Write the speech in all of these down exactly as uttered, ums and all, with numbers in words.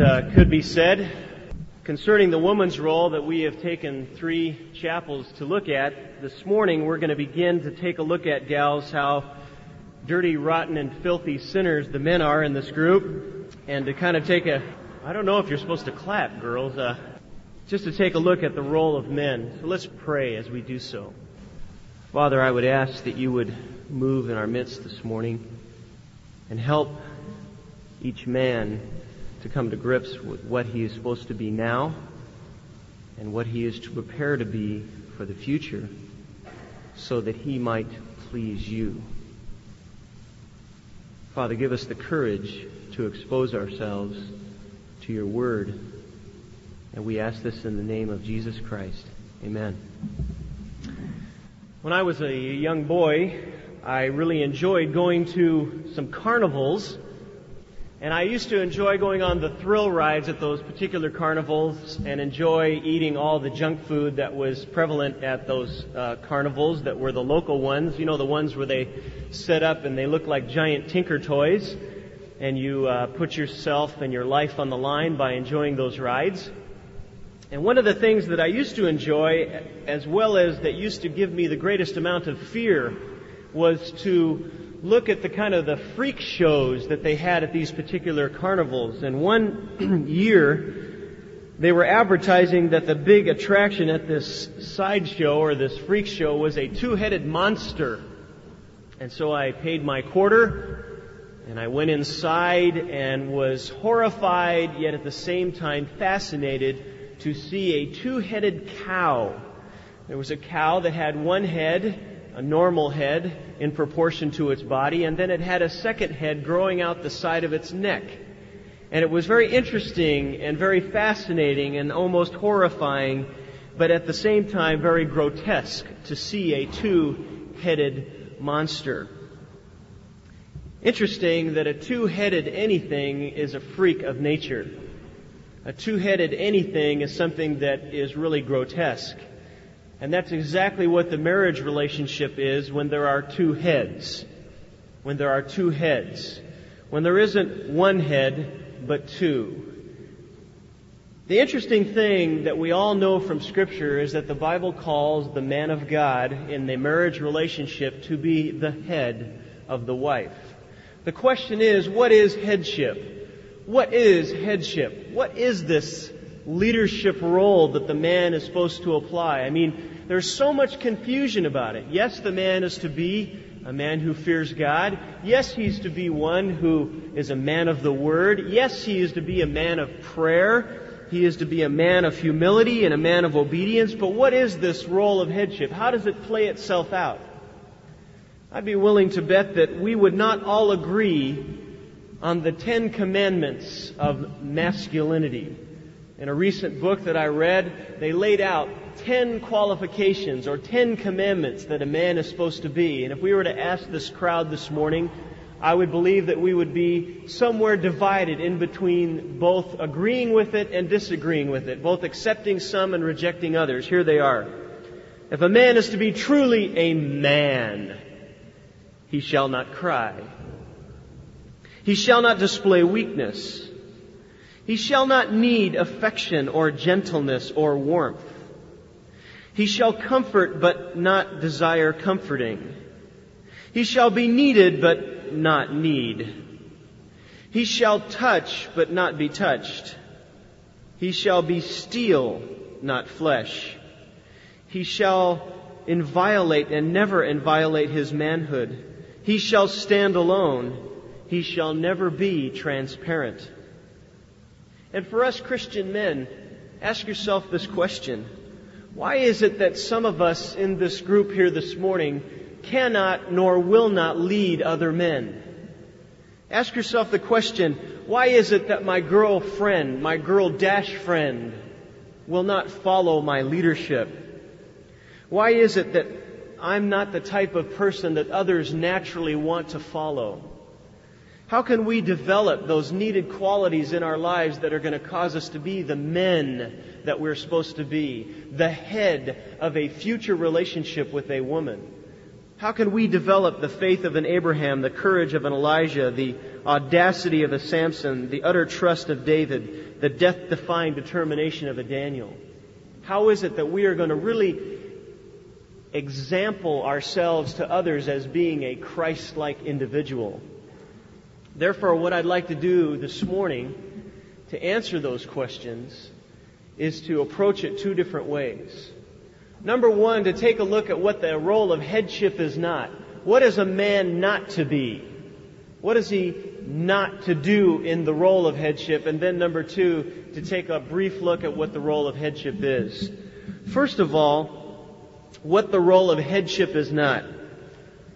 Uh, could be said concerning the woman's role that we have taken three chapels to look at. This morning we're going to begin to take a look at, gals, how dirty, rotten, and filthy sinners the men are in this group. And to kind of take a, I don't know if you're supposed to clap, girls, uh, just to take a look at the role of men. So let's pray as we do so. Father, I would ask that you would move in our midst this morning and help each man to come to grips with what he is supposed to be now and what he is to prepare to be for the future so that he might please you. Father, give us the courage to expose ourselves to your word. And we ask this in the name of Jesus Christ. Amen. When I was a young boy, I really enjoyed going to some carnivals. And I used to enjoy going on the thrill rides at those particular carnivals and enjoy eating all the junk food that was prevalent at those uh, carnivals that were the local ones. You know, the ones where they set up and they look like giant Tinker Toys. And you uh, put yourself and your life on the line by enjoying those rides. And one of the things that I used to enjoy, as well as that used to give me the greatest amount of fear, was to look at the kind of the freak shows that they had at these particular carnivals. And one year, they were advertising that the big attraction at this sideshow or this freak show was a two-headed monster. And so I paid my quarter, and I went inside and was horrified, yet at the same time fascinated to see a two-headed cow. There was a cow that had one head, a normal head in proportion to its body, and then it had a second head growing out the side of its neck. And it was very interesting and very fascinating and almost horrifying, but at the same time very grotesque to see a two-headed monster. Interesting that a two-headed anything is a freak of nature. A two-headed anything is something that is really grotesque. And that's exactly what the marriage relationship is when there are two heads. When there are two heads. When there isn't one head, but two. The interesting thing that we all know from Scripture is that the Bible calls the man of God in the marriage relationship to be the head of the wife. The question is, what is headship? What is headship? What is this leadership role that the man is supposed to apply? I mean, there's so much confusion about it. Yes, the man is to be a man who fears God. Yes, he's to be one who is a man of the Word. Yes, he is to be a man of prayer. He is to be a man of humility and a man of obedience. But what is this role of headship? How does it play itself out? I'd be willing to bet that we would not all agree on the Ten Commandments of masculinity. In a recent book that I read, they laid out ten qualifications or ten commandments that a man is supposed to be. And if we were to ask this crowd this morning, I would believe that we would be somewhere divided in between both agreeing with it and disagreeing with it, both accepting some and rejecting others. Here they are. If a man is to be truly a man, he shall not cry. He shall not display weakness. He shall not need affection or gentleness or warmth. He shall comfort but not desire comforting. He shall be needed but not need. He shall touch but not be touched. He shall be steel, not flesh. He shall inviolate and never inviolate his manhood. He shall stand alone. He shall never be transparent. And for us Christian men, ask yourself this question. Why is it that some of us in this group here this morning cannot nor will not lead other men? Ask yourself the question, why is it that my girlfriend, my girl dash friend, will not follow my leadership? Why is it that I'm not the type of person that others naturally want to follow? How can we develop those needed qualities in our lives that are going to cause us to be the men that we're supposed to be, the head of a future relationship with a woman? How can we develop the faith of an Abraham, the courage of an Elijah, the audacity of a Samson, the utter trust of David, the death-defying determination of a Daniel? How is it that we are going to really example ourselves to others as being a Christ-like individual? Therefore, what I'd like to do this morning to answer those questions is to approach it two different ways. Number one, to take a look at what the role of headship is not. What is a man not to be? What is he not to do in the role of headship? And then number two, to take a brief look at what the role of headship is. First of all, what the role of headship is not.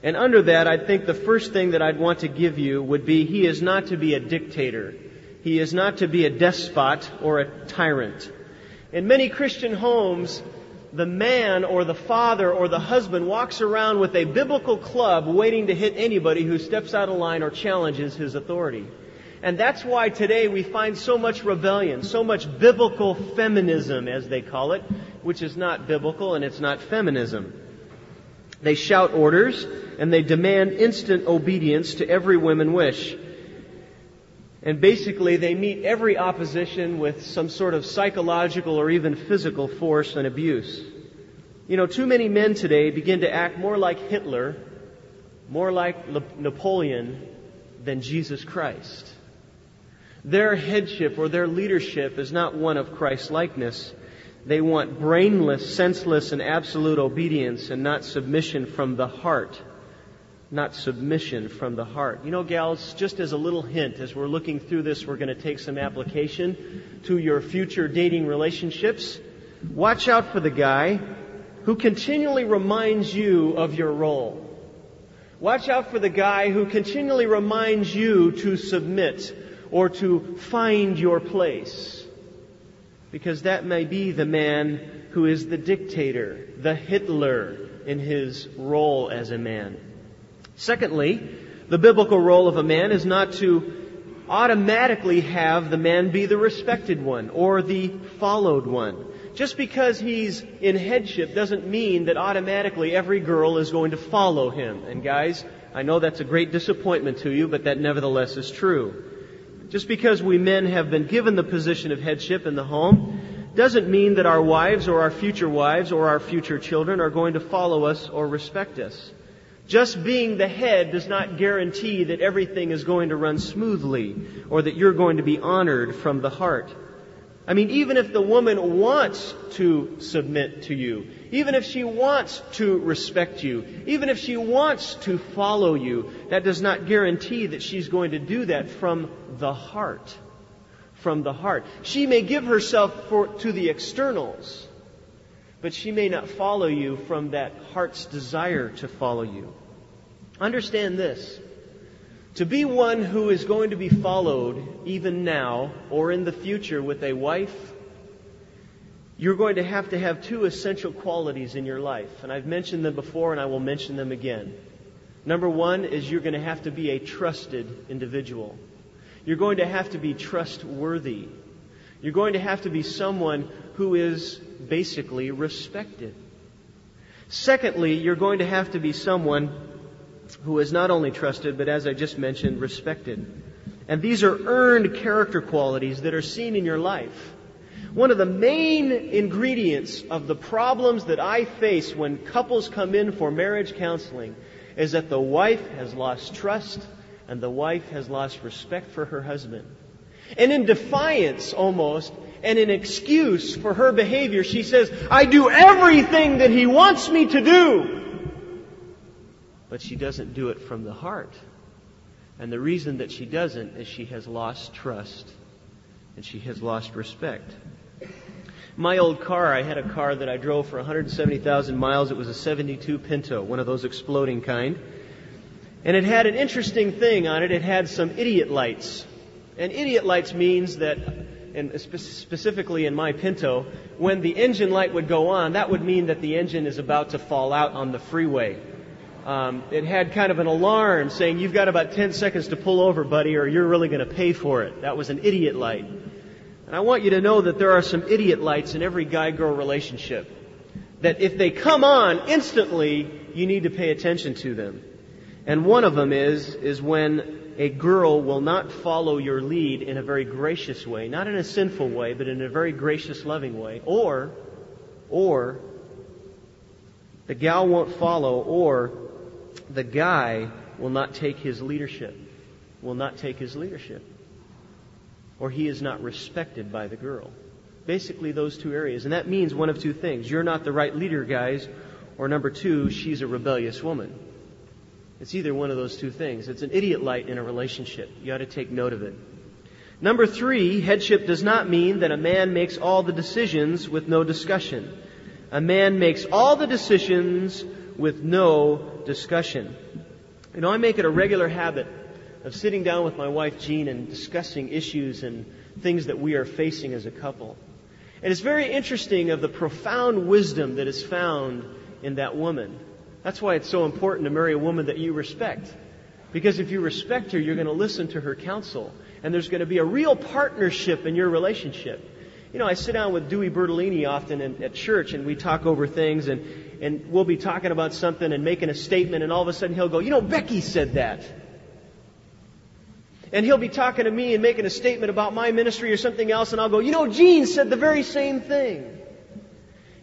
And under that, I think the first thing that I'd want to give you would be he is not to be a dictator. He is not to be a despot or a tyrant. In many Christian homes, the man or the father or the husband walks around with a biblical club waiting to hit anybody who steps out of line or challenges his authority. And that's why today we find so much rebellion, so much biblical feminism, as they call it, which is not biblical and it's not feminism. They shout orders and they demand instant obedience to every woman's wish. And basically, they meet every opposition with some sort of psychological or even physical force and abuse. You know, too many men today begin to act more like Hitler, more like Le- Napoleon, than Jesus Christ. Their headship or their leadership is not one of Christ-likeness. They want brainless, senseless, and absolute obedience and not submission from the heart. Not submission from the heart. You know, gals, just as a little hint, as we're looking through this, we're going to take some application to your future dating relationships. Watch out for the guy who continually reminds you of your role. Watch out for the guy who continually reminds you to submit or to find your place. Because that may be the man who is the dictator, the Hitler in his role as a man. Secondly, the biblical role of a man is not to automatically have the man be the respected one or the followed one. Just because he's in headship doesn't mean that automatically every girl is going to follow him. And guys, I know that's a great disappointment to you, but that nevertheless is true. Just because we men have been given the position of headship in the home doesn't mean that our wives or our future wives or our future children are going to follow us or respect us. Just being the head does not guarantee that everything is going to run smoothly or that you're going to be honored from the heart. I mean, even if the woman wants to submit to you, even if she wants to respect you, even if she wants to follow you, that does not guarantee that she's going to do that from the heart. From the heart. She may give herself for, to the externals, but she may not follow you from that heart's desire to follow you. Understand this. To be one who is going to be followed even now or in the future with a wife, you're going to have to have two essential qualities in your life. And I've mentioned them before and I will mention them again. Number one is you're going to have to be a trusted individual. You're going to have to be trustworthy. You're going to have to be someone who is basically respected. Secondly, you're going to have to be someone who is not only trusted, but as I just mentioned, respected. And these are earned character qualities that are seen in your life. One of the main ingredients of the problems that I face when couples come in for marriage counseling is that the wife has lost trust and the wife has lost respect for her husband. And in defiance, almost, and an excuse for her behavior, she says, I do everything that he wants me to do. But she doesn't do it from the heart. And the reason that she doesn't is she has lost trust and she has lost respect. My old car, I had a car that I drove for one hundred seventy thousand miles. It was a seventy-two Pinto, one of those exploding kind. And it had an interesting thing on it. It had some idiot lights. And idiot lights means that, and specifically in my Pinto, when the engine light would go on, that would mean that the engine is about to fall out on the freeway. Um, it had kind of an alarm saying, you've got about ten seconds to pull over, buddy, or you're really going to pay for it. That was an idiot light. And I want you to know that there are some idiot lights in every guy-girl relationship, that if they come on instantly, you need to pay attention to them. And one of them is, is when a girl will not follow your lead in a very gracious way, not in a sinful way, but in a very gracious, loving way, or, or the gal won't follow, or the guy will not take his leadership, will not take his leadership, or he is not respected by the girl. Basically, those two areas. And that means one of two things. You're not the right leader, guys. Or number two, she's a rebellious woman. It's either one of those two things. It's an idiot light in a relationship. You ought to take note of it. Number three, headship does not mean that a man makes all the decisions with no discussion. A man makes all the decisions with no discussion. You know, I make it a regular habit of sitting down with my wife, Jean, and discussing issues and things that we are facing as a couple. And it's very interesting of the profound wisdom that is found in that woman. That's why it's so important to marry a woman that you respect. Because if you respect her, you're going to listen to her counsel. And there's going to be a real partnership in your relationship. You know, I sit down with Dewey Bertolini often in, at church, and we talk over things, and, and we'll be talking about something and making a statement, and all of a sudden he'll go, you know, Becky said that. And he'll be talking to me and making a statement about my ministry or something else, and I'll go, you know, Jean said the very same thing.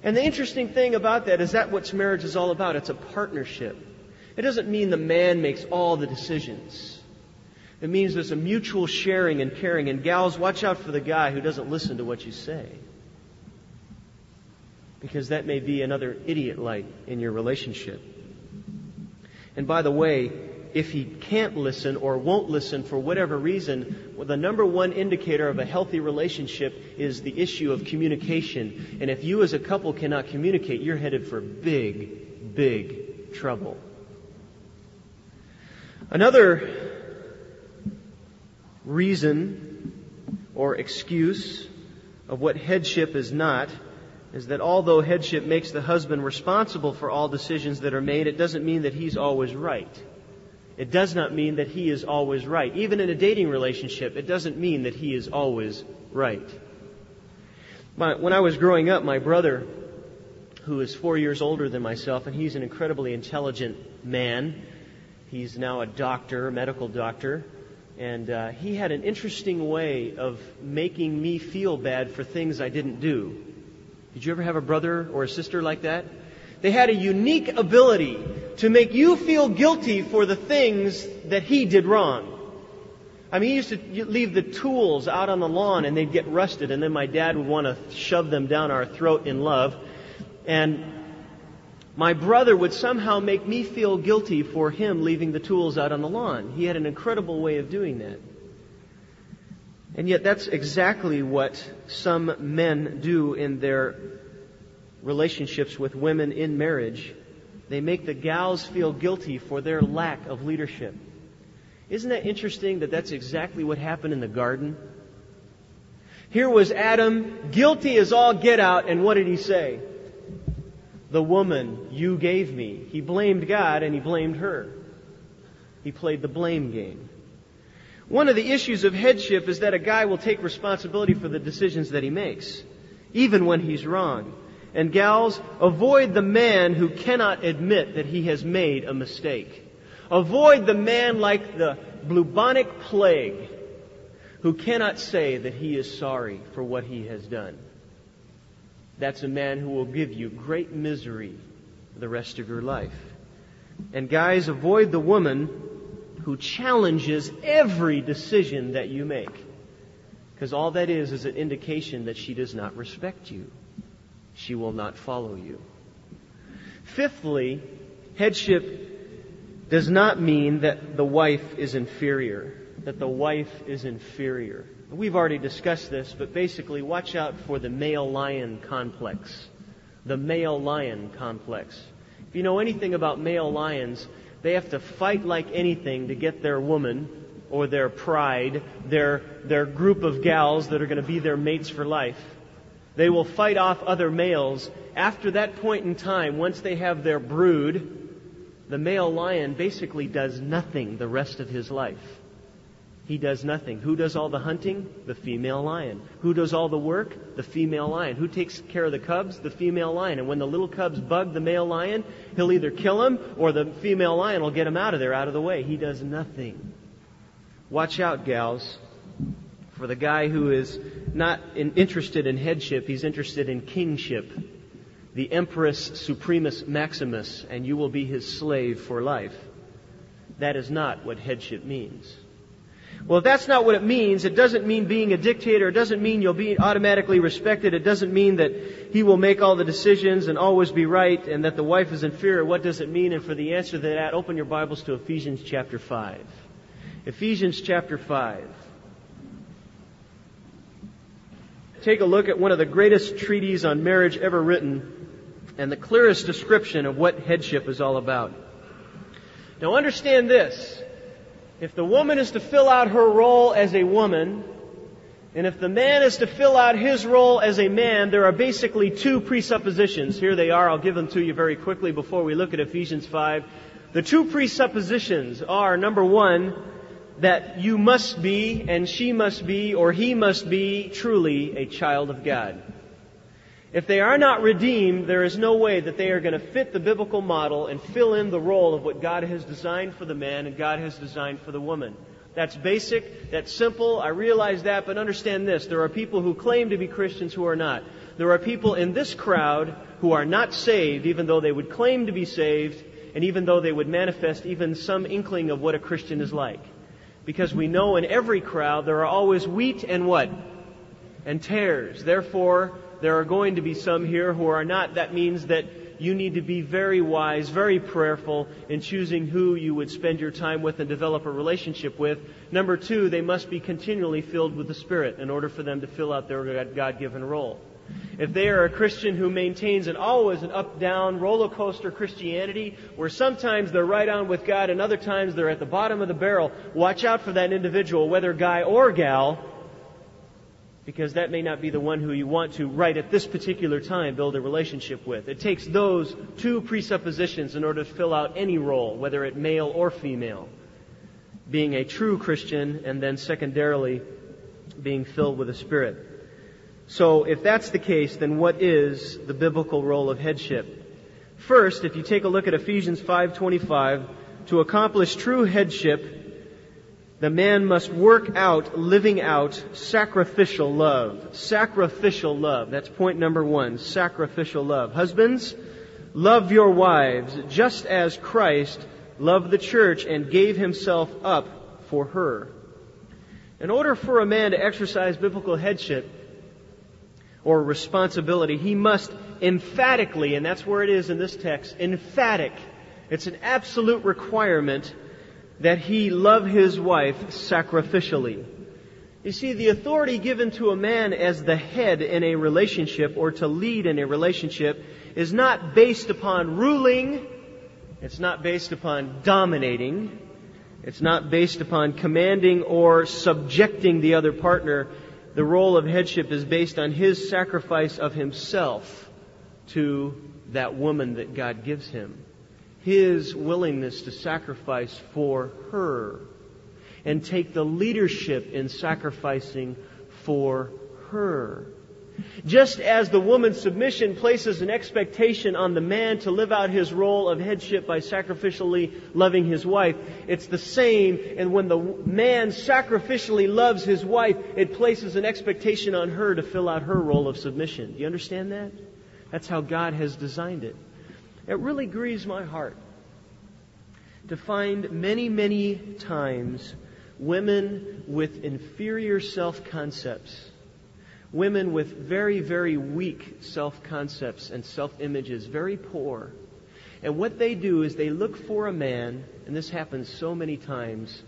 And the interesting thing about that is that what marriage is all about. It's a partnership. It doesn't mean the man makes all the decisions. It means there's a mutual sharing and caring. And gals, watch out for the guy who doesn't listen to what you say. Because that may be another idiot light in your relationship. And by the way, if he can't listen or won't listen for whatever reason, well, the number one indicator of a healthy relationship is the issue of communication. And if you as a couple cannot communicate, you're headed for big, big trouble. Another reason or excuse of what headship is not is that although headship makes the husband responsible for all decisions that are made, it doesn't mean that he's always right. It does not mean that he is always right. Even in a dating relationship, it doesn't mean that he is always right. My, when I was growing up, my brother, who is four years older than myself, and he's an incredibly intelligent man. He's now a doctor, a medical doctor. And uh, he had an interesting way of making me feel bad for things I didn't do. Did you ever have a brother or a sister like that? They had a unique ability to make you feel guilty for the things that he did wrong. I mean, he used to leave the tools out on the lawn and they'd get rusted, and then my dad would want to shove them down our throat in love. And my brother would somehow make me feel guilty for him leaving the tools out on the lawn. He had an incredible way of doing that. And yet that's exactly what some men do in their relationships with women in marriage. They make the gals feel guilty for their lack of leadership. Isn't that interesting that that's exactly what happened in the garden? Here was Adam, guilty as all get out, and what did he say? The woman you gave me. He blamed God and he blamed her. He played the blame game. One of the issues of headship is that a guy will take responsibility for the decisions that he makes, even when he's wrong. And gals, avoid the man who cannot admit that he has made a mistake. Avoid the man like the bubonic plague who cannot say that he is sorry for what he has done. That's a man who will give you great misery the rest of your life. And guys, avoid the woman who challenges every decision that you make. Because all that is is an indication that she does not respect you. She will not follow you. Fifthly, headship does not mean that the wife is inferior. That the wife is inferior. We've already discussed this, but basically watch out for the male lion complex. The male lion complex. If you know anything about male lions, they have to fight like anything to get their woman or their pride, their, their group of gals that are going to be their mates for life. They will fight off other males. After that point in time, once they have their brood, the male lion basically does nothing the rest of his life. He does nothing. Who does all the hunting? The female lion. Who does all the work? The female lion. Who takes care of the cubs? The female lion. And when the little cubs bug the male lion, he'll either kill him or the female lion will get him out of there, out of the way. He does nothing. watch out, gals, for the guy who is not in, interested in headship, he's interested in kingship. The Empress Supremus Maximus, and you will be his slave for life. That is not what headship means. Well, if that's not what it means, it doesn't mean being a dictator. It doesn't mean you'll be automatically respected. It doesn't mean that he will make all the decisions and always be right and that the wife is inferior. What does it mean? And for the answer to that, open your Bibles to Ephesians chapter five. Ephesians chapter five. Take a look at one of the greatest treatises on marriage ever written and the clearest description of what headship is all about. Now understand this. If the woman is to fill out her role as a woman, and if the man is to fill out his role as a man, there are basically two presuppositions. Here they are. I'll give them to you very quickly before we look at Ephesians five. The two presuppositions are, number one, that you must be, and she must be, or he must be, truly a child of God. If they are not redeemed, there is no way that they are going to fit the biblical model and fill in the role of what God has designed for the man and God has designed for the woman. That's basic, that's simple, I realize that, but understand this. There are people who claim to be Christians who are not. There are people in this crowd who are not saved, even though they would claim to be saved, and even though they would manifest even some inkling of what a Christian is like. Because we know in every crowd there are always wheat and what? And tares. Therefore, there are going to be some here who are not. That means that you need to be very wise, very prayerful in choosing who you would spend your time with and develop a relationship with. Number two, they must be continually filled with the Spirit in order for them to fill out their God-given role. If they are a Christian who maintains an always an up-down roller coaster Christianity, where sometimes they're right on with God and other times they're at the bottom of the barrel, watch out for that individual, whether guy or gal, because that may not be the one who you want to, right at this particular time, build a relationship with. It takes those two presuppositions in order to fill out any role, whether it male or female. Being a true Christian, and then secondarily, being filled with the Spirit. So if that's the case, then what is the biblical role of headship? First, if you take a look at Ephesians five twenty-five, to accomplish true headship, the man must work out, living out, sacrificial love. Sacrificial love. That's point number one. Sacrificial love. Husbands, love your wives, just as Christ loved the church and gave himself up for her. In order for a man to exercise biblical headship or responsibility, he must emphatically, and that's where it is in this text, emphatic. It's an absolute requirement that he love his wife sacrificially. You see, the authority given to a man as the head in a relationship or to lead in a relationship is not based upon ruling. It's not based upon dominating. It's not based upon commanding or subjecting the other partner. The role of headship is based on his sacrifice of himself to that woman that God gives him. His willingness to sacrifice for her and take the leadership in sacrificing for her. Just as the woman's submission places an expectation on the man to live out his role of headship by sacrificially loving his wife, it's the same. And when the man sacrificially loves his wife, it places an expectation on her to fill out her role of submission. Do you understand that? That's how God has designed it. It really grieves my heart to find many, many times women with inferior self-concepts, women with very, very weak self-concepts and self-images, very poor. And what they do is they look for a man, and this happens so many times,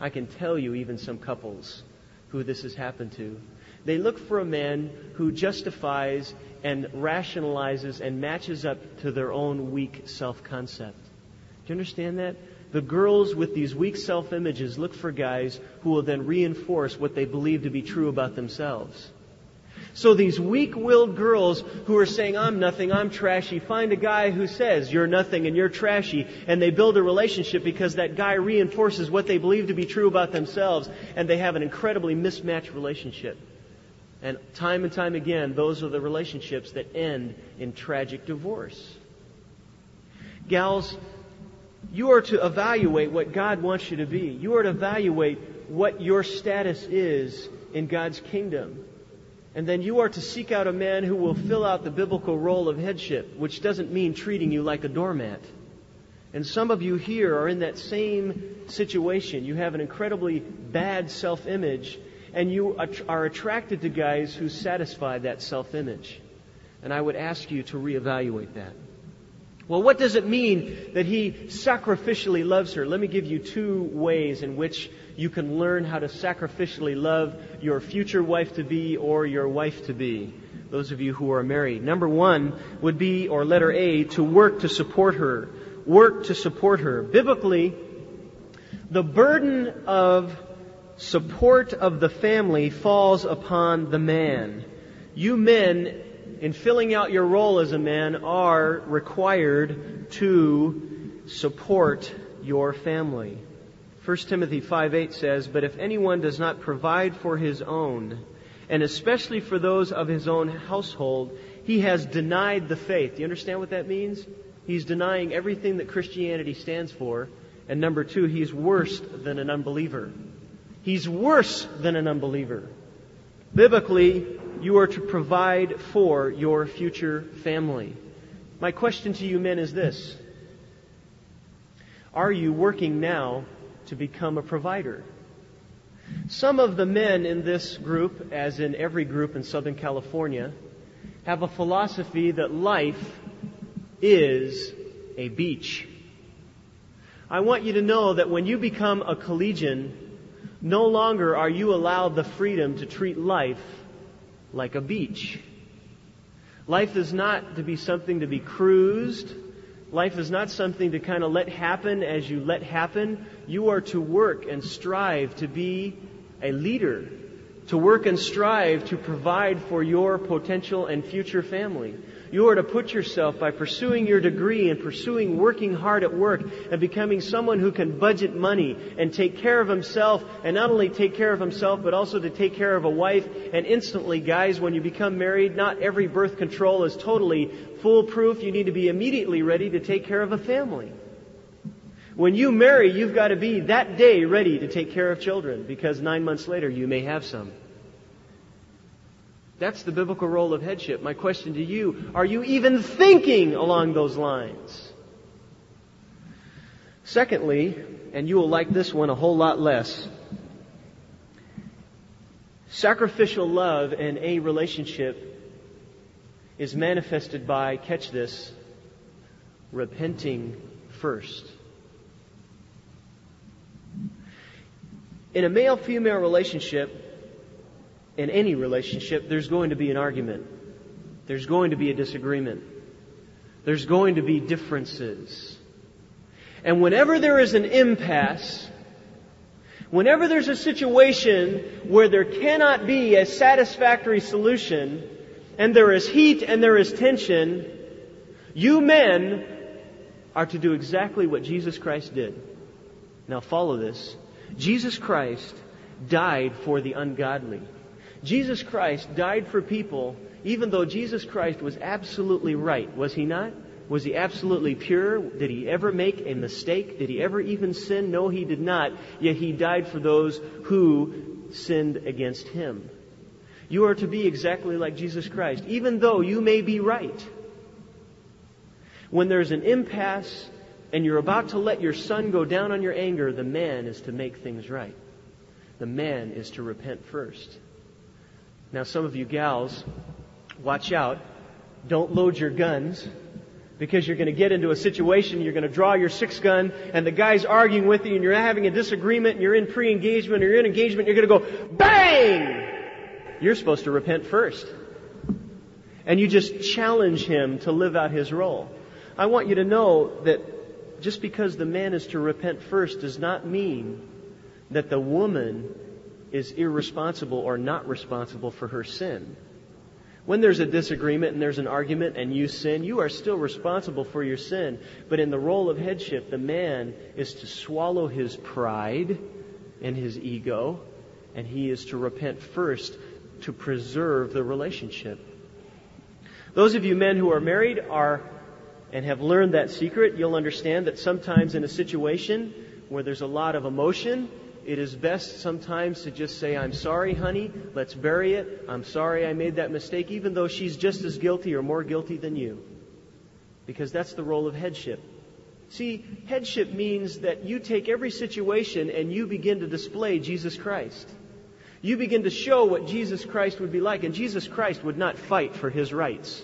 I can tell you even some couples who this has happened to. They look for a man who justifies and rationalizes and matches up to their own weak self-concept. Do you understand that? The girls with these weak self-images look for guys who will then reinforce what they believe to be true about themselves. So these weak-willed girls who are saying, I'm nothing, I'm trashy, find a guy who says, you're nothing and you're trashy, and they build a relationship because that guy reinforces what they believe to be true about themselves, and they have an incredibly mismatched relationship. And time and time again, those are the relationships that end in tragic divorce. Gals, you are to evaluate what God wants you to be. You are to evaluate what your status is in God's kingdom. And then you are to seek out a man who will fill out the biblical role of headship, which doesn't mean treating you like a doormat. And some of you here are in that same situation. You have an incredibly bad self-image, and you are attracted to guys who satisfy that self-image. And I would ask you to reevaluate that. Well, what does it mean that he sacrificially loves her? Let me give you two ways in which you can learn how to sacrificially love your future wife-to-be or your wife-to-be. Those of you who are married. Number one would be, or letter A, to work to support her. Work to support her. Biblically, the burden of support of the family falls upon the man. You men, in filling out your role as a man, are required to support your family. First Timothy five eight says, "But if anyone does not provide for his own, and especially for those of his own household, he has denied the faith." Do you understand what that means? He's denying everything that Christianity stands for. And number two, he's worse than an unbeliever. He's worse than an unbeliever. Biblically, you are to provide for your future family. My question to you men is this. Are you working now to become a provider? Some of the men in this group, as in every group in Southern California, have a philosophy that life is a beach. I want you to know that when you become a collegian, no longer are you allowed the freedom to treat life like a beach. Life is not to be something to be cruised. Life is not something to kind of let happen as you let happen. You are to work and strive to be a leader, to work and strive to provide for your potential and future family. You are to put yourself, by pursuing your degree and pursuing working hard at work and becoming someone who can budget money and take care of himself, and not only take care of himself, but also to take care of a wife. And instantly, guys, when you become married, not every birth control is totally foolproof. You need to be immediately ready to take care of a family. When you marry, you've got to be that day ready to take care of children, because nine months later you may have some. That's the biblical role of headship. My question to you, are you even thinking along those lines? Secondly, and you will like this one a whole lot less, sacrificial love in a relationship is manifested by, catch this, repenting first. In a male-female relationship, in any relationship, there's going to be an argument. There's going to be a disagreement. There's going to be differences. And whenever there is an impasse, whenever there's a situation where there cannot be a satisfactory solution, and there is heat and there is tension, you men are to do exactly what Jesus Christ did. Now follow this. Jesus Christ died for the ungodly. Jesus Christ died for people, even though Jesus Christ was absolutely right. Was he not? Was he absolutely pure? Did he ever make a mistake? Did he ever even sin? No, he did not. Yet he died for those who sinned against him. You are to be exactly like Jesus Christ, even though you may be right. When there's an impasse and you're about to let your son go down on your anger, the man is to make things right. The man is to repent first. Now, some of you gals, watch out. Don't load your guns, because you're going to get into a situation, you're going to draw your six gun, and the guy's arguing with you, and you're having a disagreement, and you're in pre-engagement, or you're in engagement, you're going to go, bang! You're supposed to repent first. And you just challenge him to live out his role. I want you to know that just because the man is to repent first does not mean that the woman is irresponsible or not responsible for her sin. When there's a disagreement and there's an argument and you sin, you are still responsible for your sin. But in the role of headship, the man is to swallow his pride and his ego, and he is to repent first to preserve the relationship. Those of you men who are married are and have learned that secret, you'll understand that sometimes in a situation where there's a lot of emotion, It is best sometimes to just say, I'm sorry, honey, let's bury it. I'm sorry I made that mistake, even though she's just as guilty or more guilty than you. Because that's the role of headship. See, headship means that you take every situation and you begin to display Jesus Christ. You begin to show what Jesus Christ would be like, and Jesus Christ would not fight for his rights.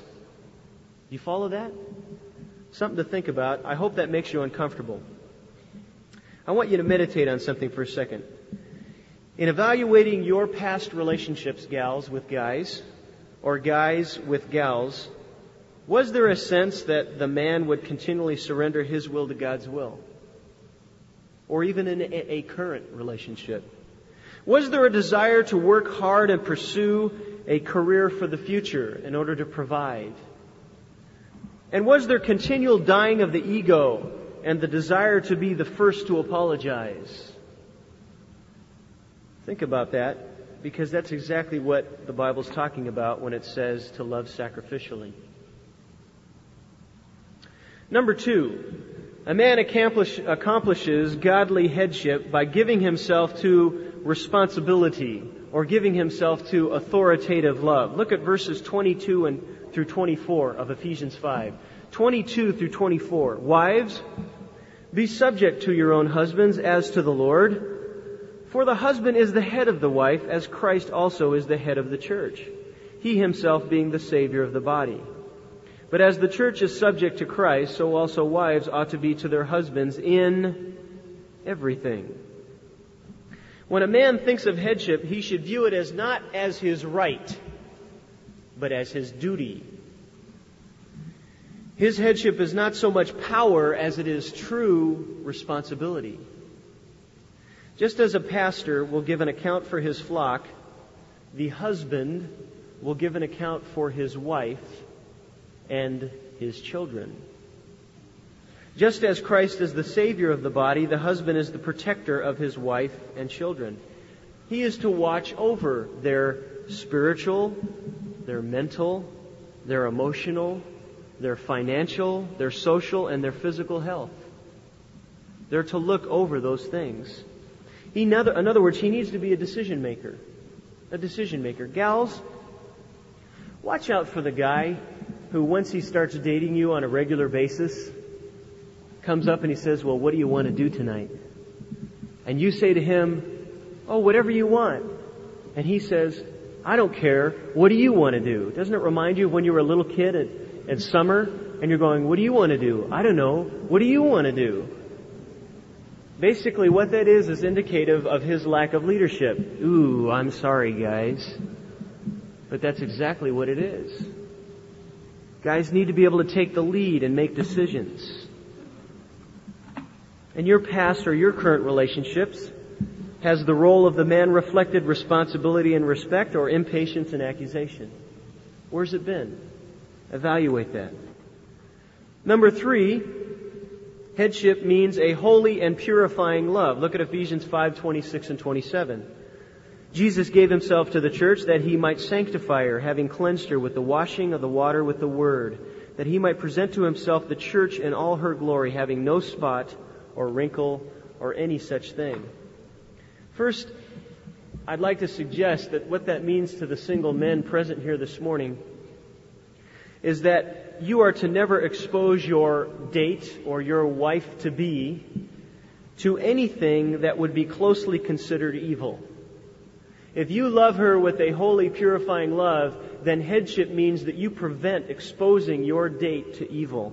You follow that? Something to think about. I hope that makes you uncomfortable. I want you to meditate on something for a second. In evaluating your past relationships, gals with guys, or guys with gals, was there a sense that the man would continually surrender his will to God's will? Or even in a current relationship? Was there a desire to work hard and pursue a career for the future in order to provide? And was there continual dying of the ego and the desire to be the first to apologize? Think about that, because that's exactly what the Bible's talking about when it says to love sacrificially. Number two, a man accomplish, accomplishes godly headship by giving himself to responsibility or giving himself to authoritative love. Look at verses twenty-two and through twenty-four of Ephesians five. twenty-two through twenty-four. Wives, be subject to your own husbands as to the Lord, for the husband is the head of the wife, as Christ also is the head of the church, he himself being the Savior of the body. But as the church is subject to Christ, so also wives ought to be to their husbands in everything. When a man thinks of headship, he should view it as not as his right, but as his duty. His headship is not so much power as it is true responsibility. Just as a pastor will give an account for his flock, the husband will give an account for his wife and his children. Just as Christ is the Savior of the body, the husband is the protector of his wife and children. He is to watch over their spiritual, their mental, their emotional, their financial, their social, and their physical health. They're to look over those things. He, in other words, he needs to be a decision maker. A decision maker. Gals, watch out for the guy who, once he starts dating you on a regular basis, comes up and he says, well, what do you want to do tonight? And you say to him, oh, whatever you want. And he says, I don't care. What do you want to do? Doesn't it remind you of when you were a little kid and It's summer, and you're going, what do you want to do? I don't know. What do you want to do? Basically, what that is is indicative of his lack of leadership. Ooh, I'm sorry, guys. But that's exactly what it is. Guys need to be able to take the lead and make decisions. And your past or your current relationships has the role of the man reflected responsibility and respect, or impatience and accusation. Where's it been? Evaluate that. Number three, headship means a holy and purifying love. Look at Ephesians five twenty-six and twenty-seven. Jesus gave himself to the church that he might sanctify her, having cleansed her with the washing of the water with the word, that he might present to himself the church in all her glory, having no spot or wrinkle or any such thing. First, I'd like to suggest that what that means to the single men present here this morning is that you are to never expose your date or your wife-to-be to anything that would be closely considered evil. If you love her with a holy, purifying love, then headship means that you prevent exposing your date to evil.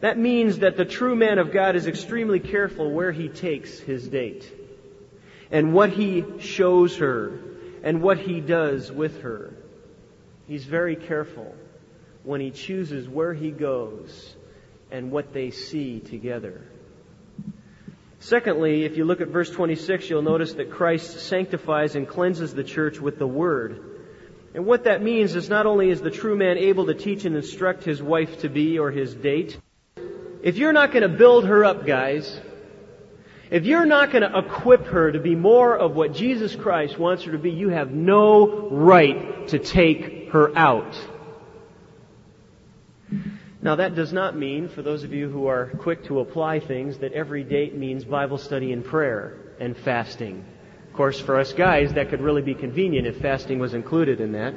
That means that the true man of God is extremely careful where he takes his date, and what he shows her, and what he does with her. He's very careful when he chooses where he goes and what they see together. Secondly, if you look at verse twenty-six, you'll notice that Christ sanctifies and cleanses the church with the word. And what that means is not only is the true man able to teach and instruct his wife-to-be or his date, if you're not going to build her up, guys, if you're not going to equip her to be more of what Jesus Christ wants her to be, you have no right to take her out. Now, that does not mean, for those of you who are quick to apply things, that every date means Bible study and prayer. and fasting. Of course, for us guys, that could really be convenient if fasting was included in that.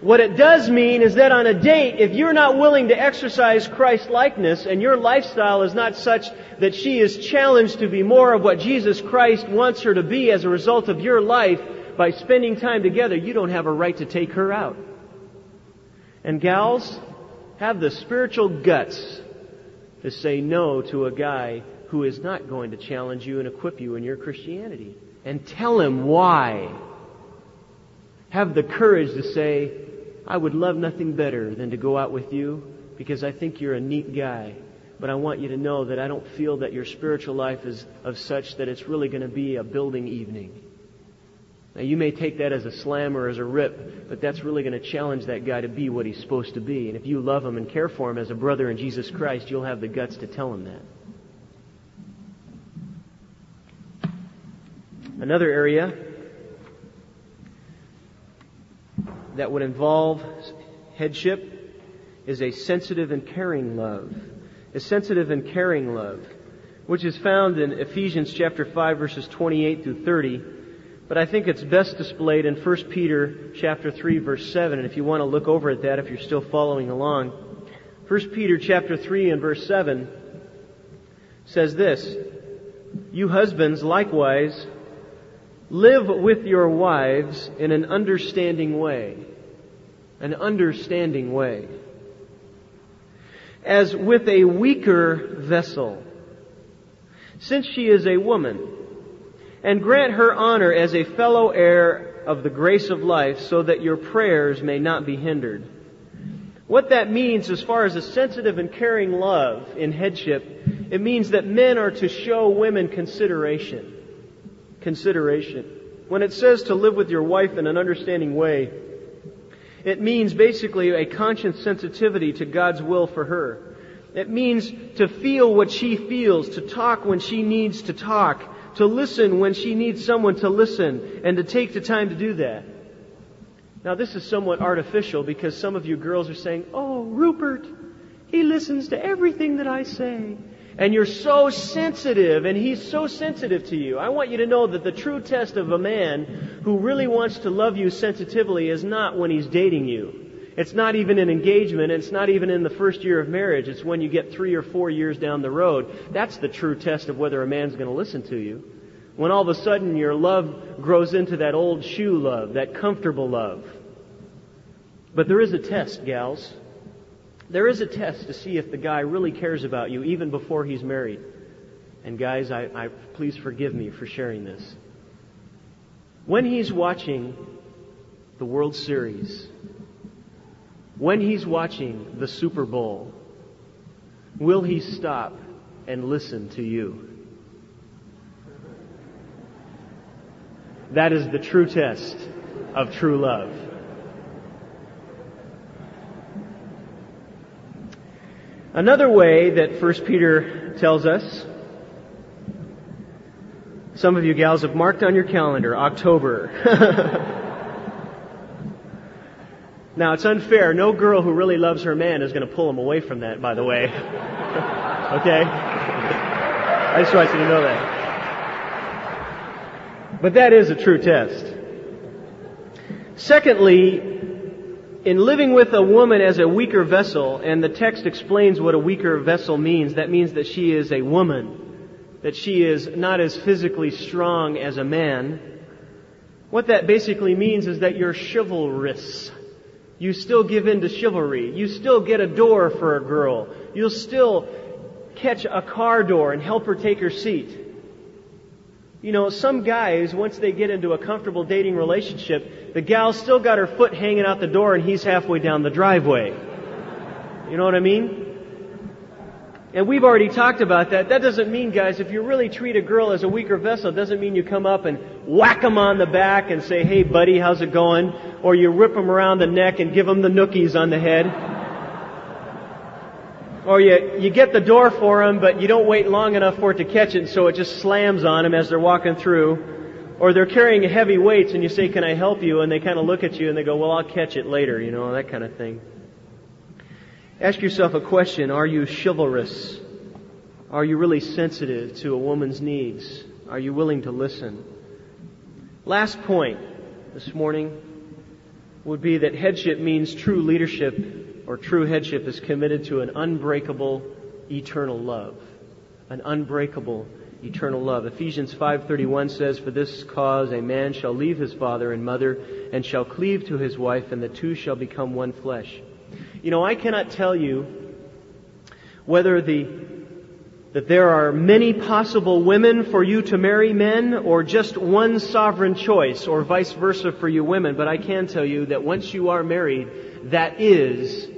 What it does mean is that on a date, if you're not willing to exercise Christ-likeness and your lifestyle is not such that she is challenged to be more of what Jesus Christ wants her to be as a result of your life by spending time together, you don't have a right to take her out. And gals, have the spiritual guts to say no to a guy who is not going to challenge you and equip you in your Christianity. And tell him why. Have the courage to say, I would love nothing better than to go out with you because I think you're a neat guy. But I want you to know that I don't feel that your spiritual life is of such that it's really going to be a building evening. Now, you may take that as a slam or as a rip, but that's really going to challenge that guy to be what he's supposed to be. And if you love him and care for him as a brother in Jesus Christ, you'll have the guts to tell him that. Another area that would involve headship is a sensitive and caring love. A sensitive and caring love, which is found in Ephesians chapter five, verses twenty-eight through thirty. But I think it's best displayed in First Peter chapter three, verse seven. And if you want to look over at that, if you're still following along, First Peter chapter three and verse seven says this, you husbands likewise live with your wives in an understanding way. An understanding way. As with a weaker vessel, since she is a woman, and grant her honor as a fellow heir of the grace of life so that your prayers may not be hindered. What that means as far as a sensitive and caring love in headship, it means that men are to show women consideration. Consideration. When it says to live with your wife in an understanding way, it means basically a conscious sensitivity to God's will for her. It means to feel what she feels, to talk when she needs to talk, to listen when she needs someone to listen, and to take the time to do that. Now, this is somewhat artificial because some of you girls are saying, oh, Rupert, he listens to everything that I say. And you're so sensitive, and he's so sensitive to you. I want you to know that the true test of a man who really wants to love you sensitively is not when he's dating you. It's not even in engagement. It's not even in the first year of marriage. It's when you get three or four years down the road. That's the true test of whether a man's going to listen to you. When all of a sudden your love grows into that old shoe love, that comfortable love. But there is a test, gals. There is a test to see if the guy really cares about you even before he's married. And guys, I, I please forgive me for sharing this. When he's watching the World Series, when he's watching the Super Bowl, will he stop and listen to you? That is the true test of true love. Another way that First Peter tells us, some of you gals have marked on your calendar, October. Now, it's unfair. No girl who really loves her man is going to pull him away from that, by the way. Okay? I just want you to know that. But that is a true test. Secondly, in living with a woman as a weaker vessel, and the text explains what a weaker vessel means, that means that she is a woman, that she is not as physically strong as a man. What that basically means is that you're chivalrous. You still give in to chivalry. You still get a door for a girl. You'll still catch a car door and help her take her seat. You know, some guys, once they get into a comfortable dating relationship, the gal's still got her foot hanging out the door and he's halfway down the driveway. You know what I mean? And we've already talked about that. That doesn't mean, guys, if you really treat a girl as a weaker vessel, it doesn't mean you come up and whack them on the back and say, hey, buddy, how's it going? Or you rip them around the neck and give them the nookies on the head. Or you, you get the door for them, but you don't wait long enough for it to catch it, so it just slams on them as they're walking through. Or they're carrying heavy weights and you say, can I help you? And they kind of look at you and they go, well, I'll catch it later, you know, that kind of thing. Ask yourself a question. Are you chivalrous? Are you really sensitive to a woman's needs? Are you willing to listen? Last point this morning would be that headship means true leadership, or true headship is committed to an unbreakable, eternal love. An unbreakable, eternal love. Ephesians five thirty-one says, "For this cause a man shall leave his father and mother and shall cleave to his wife, and the two shall become one flesh." You know, I cannot tell you whether the that there are many possible women for you to marry men, or just one sovereign choice, or vice versa for you women. But I can tell you that once you are married, that is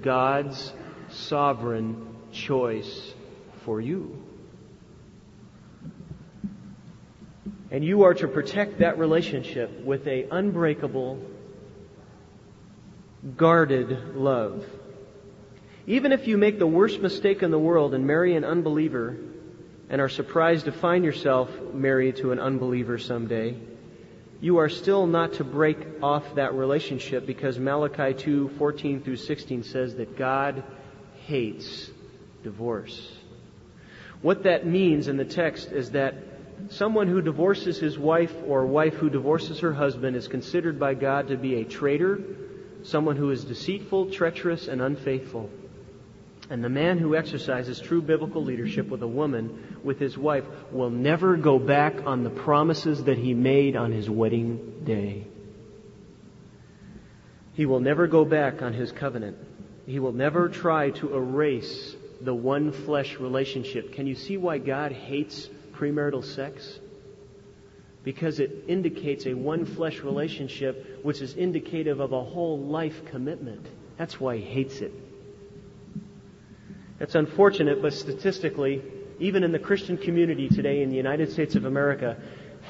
God's sovereign choice for you. And you are to protect that relationship with an unbreakable, guarded love. Even if you make the worst mistake in the world and marry an unbeliever and are surprised to find yourself married to an unbeliever someday, you are still not to break off that relationship, because Malachi two fourteen through sixteen says that God hates divorce. What that means in the text is that someone who divorces his wife, or a wife who divorces her husband, is considered by God to be a traitor, someone who is deceitful, treacherous, and unfaithful. And the man who exercises true biblical leadership with a woman, with his wife, will never go back on the promises that he made on his wedding day. He will never go back on his covenant. He will never try to erase the one flesh relationship. Can you see why God hates premarital sex? Because it indicates a one flesh relationship, which is indicative of a whole life commitment. That's why he hates it. It's unfortunate, but statistically, even in the Christian community today in the United States of America,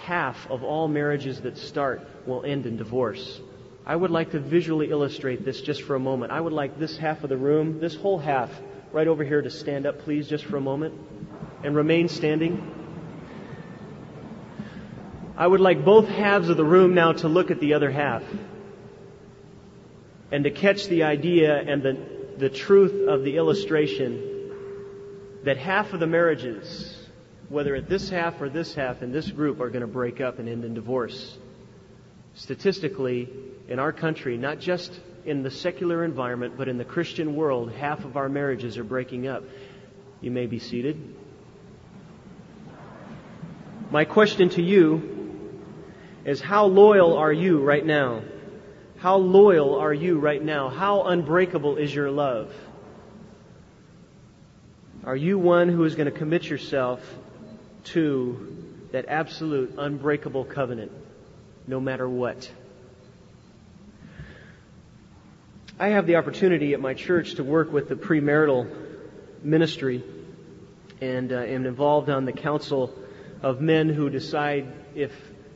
half of all marriages that start will end in divorce. I would like to visually illustrate this just for a moment. I would like this half of the room, this whole half, right over here to stand up, please, just for a moment, and remain standing. I would like both halves of the room now to look at the other half and to catch the idea and the the truth of the illustration that half of the marriages, whether at this half or this half in this group, are going to break up and end in divorce. Statistically, in our country, not just in the secular environment, but in the Christian world, half of our marriages are breaking up. You may be seated. My question to you is, how loyal are you right now? How loyal are you right now? How unbreakable is your love? Are you one who is going to commit yourself to that absolute unbreakable covenant, no matter what? I have the opportunity at my church to work with the premarital ministry, and uh, am involved on the council of men who decide if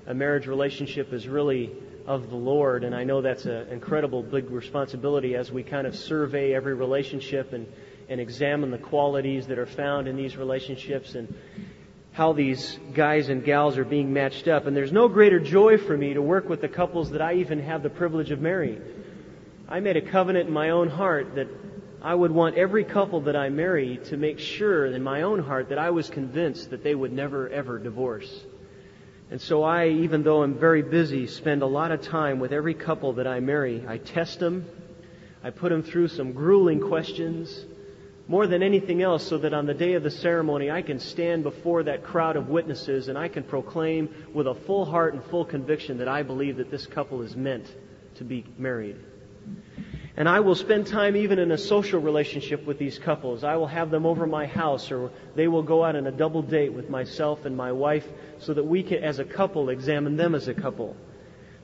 a marriage relationship is really of the Lord. And I know that's an incredible big responsibility as we kind of survey every relationship and, and examine the qualities that are found in these relationships and how these guys and gals are being matched up. And there's no greater joy for me to work with the couples that I even have the privilege of marrying. I made a covenant in my own heart that I would want every couple that I marry to make sure in my own heart that I was convinced that they would never, ever divorce. And so I, even though I'm very busy, spend a lot of time with every couple that I marry. I test them. I put them through some grueling questions, more than anything else, so that on the day of the ceremony I can stand before that crowd of witnesses and I can proclaim with a full heart and full conviction that I believe that this couple is meant to be married. And I will spend time even in a social relationship with these couples. I will have them over my house, or they will go out on a double date with myself and my wife, so that we can, as a couple, examine them as a couple.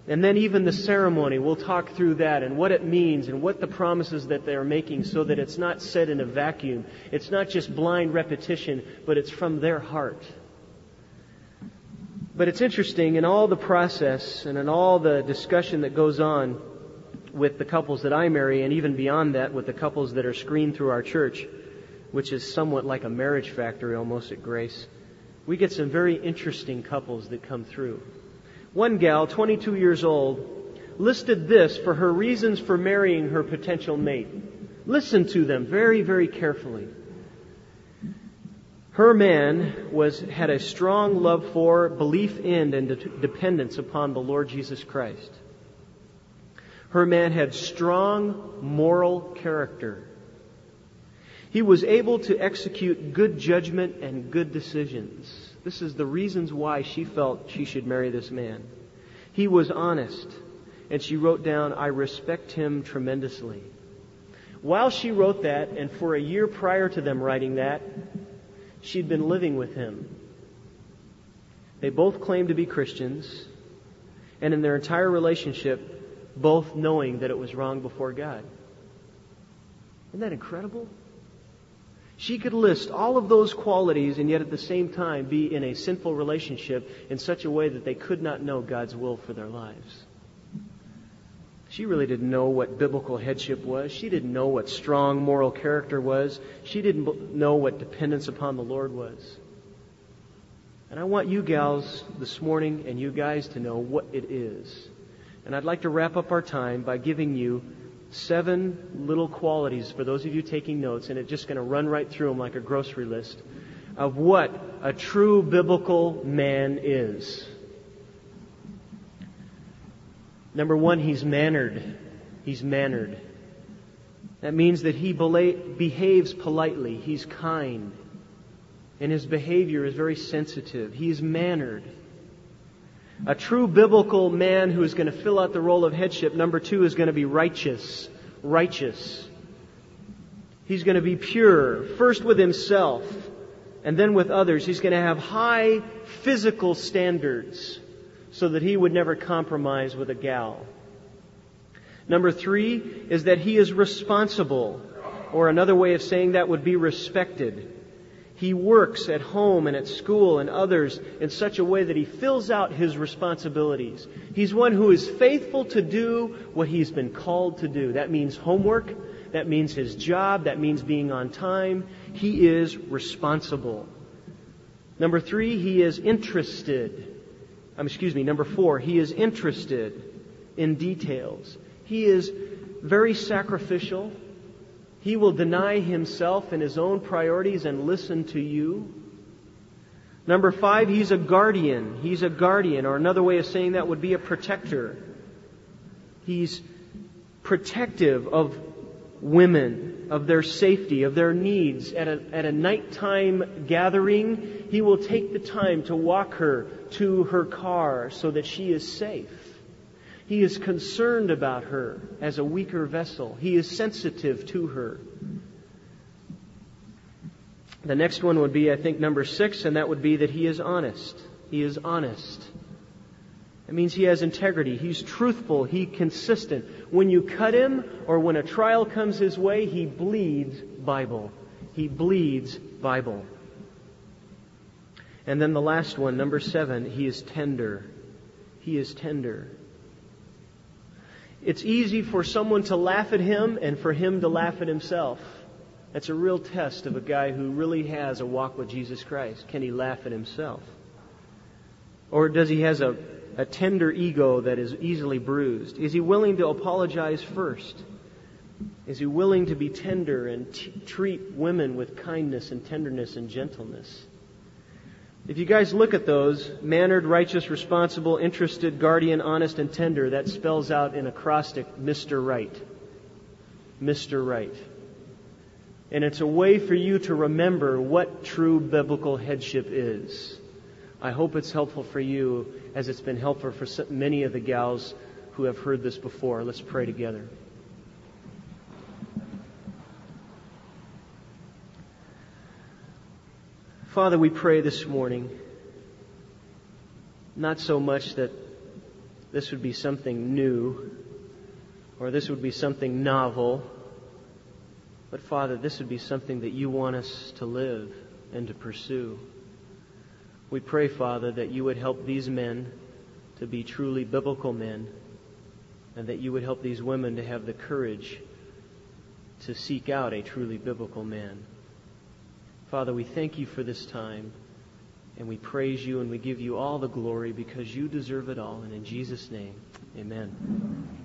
And then even the ceremony, we'll talk through that and what it means and what the promises that they're making, so that it's not said in a vacuum. It's not just blind repetition, but it's from their heart. But it's interesting, in all the process and in all the discussion that goes on with the couples that I marry, and even beyond that with the couples that are screened through our church, which is somewhat like a marriage factory almost at Grace, we get some very interesting couples that come through. One gal, twenty-two years old, listed this for her reasons for marrying her potential mate. Listen to them very, very carefully. Her man was had a strong love for, belief in, and de- dependence upon the Lord Jesus Christ. Her man had strong moral character. He was able to execute good judgment and good decisions. This is the reasons why she felt she should marry this man. He was honest, and she wrote down, "I respect him tremendously." While she wrote that, and for a year prior to them writing that, she'd been living with him. They both claimed to be Christians, and in their entire relationship, both knowing that it was wrong before God. Isn't that incredible? She could list all of those qualities and yet at the same time be in a sinful relationship in such a way that they could not know God's will for their lives. She really didn't know what biblical headship was. She didn't know what strong moral character was. She didn't know what dependence upon the Lord was. And I want you gals this morning and you guys to know what it is. And I'd like to wrap up our time by giving you seven little qualities for those of you taking notes, and it's just going to run right through them like a grocery list of what a true biblical man is. Number one, he's mannered. He's mannered. That means that he behaves politely. He's kind. And his behavior is very sensitive. He's mannered. A true biblical man who is going to fill out the role of headship, number two, is going to be righteous. Righteous. He's going to be pure, first with himself and then with others. He's going to have high physical standards, so that he would never compromise with a gal. Number three is that he is responsible, or another way of saying that would be respected. He works at home and at school and others in such a way that he fills out his responsibilities. He's one who is faithful to do what he's been called to do. That means homework. That means his job. That means being on time. He is responsible. Number three, he is interested. Um, excuse me, number four, he is interested in details. He is very sacrificial. He will deny himself and his own priorities and listen to you. Number five, he's a guardian. He's a guardian, or another way of saying that would be a protector. He's protective of women, of their safety, of their needs. At a, at a nighttime gathering, he will take the time to walk her to her car so that she is safe. He is concerned about her as a weaker vessel. He is sensitive to her. The next one would be, I think, number six, and that would be that he is honest. He is honest. It means he has integrity. He's truthful. He's consistent. When you cut him or when a trial comes his way, he bleeds Bible. He bleeds Bible. And then the last one, number seven, he is tender. He is tender. It's easy for someone to laugh at him and for him to laugh at himself. That's a real test of a guy who really has a walk with Jesus Christ. Can he laugh at himself? Or does he has a A tender ego that is easily bruised? Is he willing to apologize first? Is he willing to be tender and t- treat women with kindness and tenderness and gentleness? If you guys look at those, mannered, righteous, responsible, interested, guardian, honest, and tender, that spells out in acrostic Mister Right. Mister Right. And it's a way for you to remember what true biblical headship is. I hope it's helpful for you as it's been helpful for many of the gals who have heard this before. Let's pray together. Father, we pray this morning, not so much that this would be something new or this would be something novel, but Father, this would be something that you want us to live and to pursue. We pray, Father, that you would help these men to be truly biblical men, and that you would help these women to have the courage to seek out a truly biblical man. Father, we thank you for this time, and we praise you, and we give you all the glory because you deserve it all. And in Jesus' name, amen.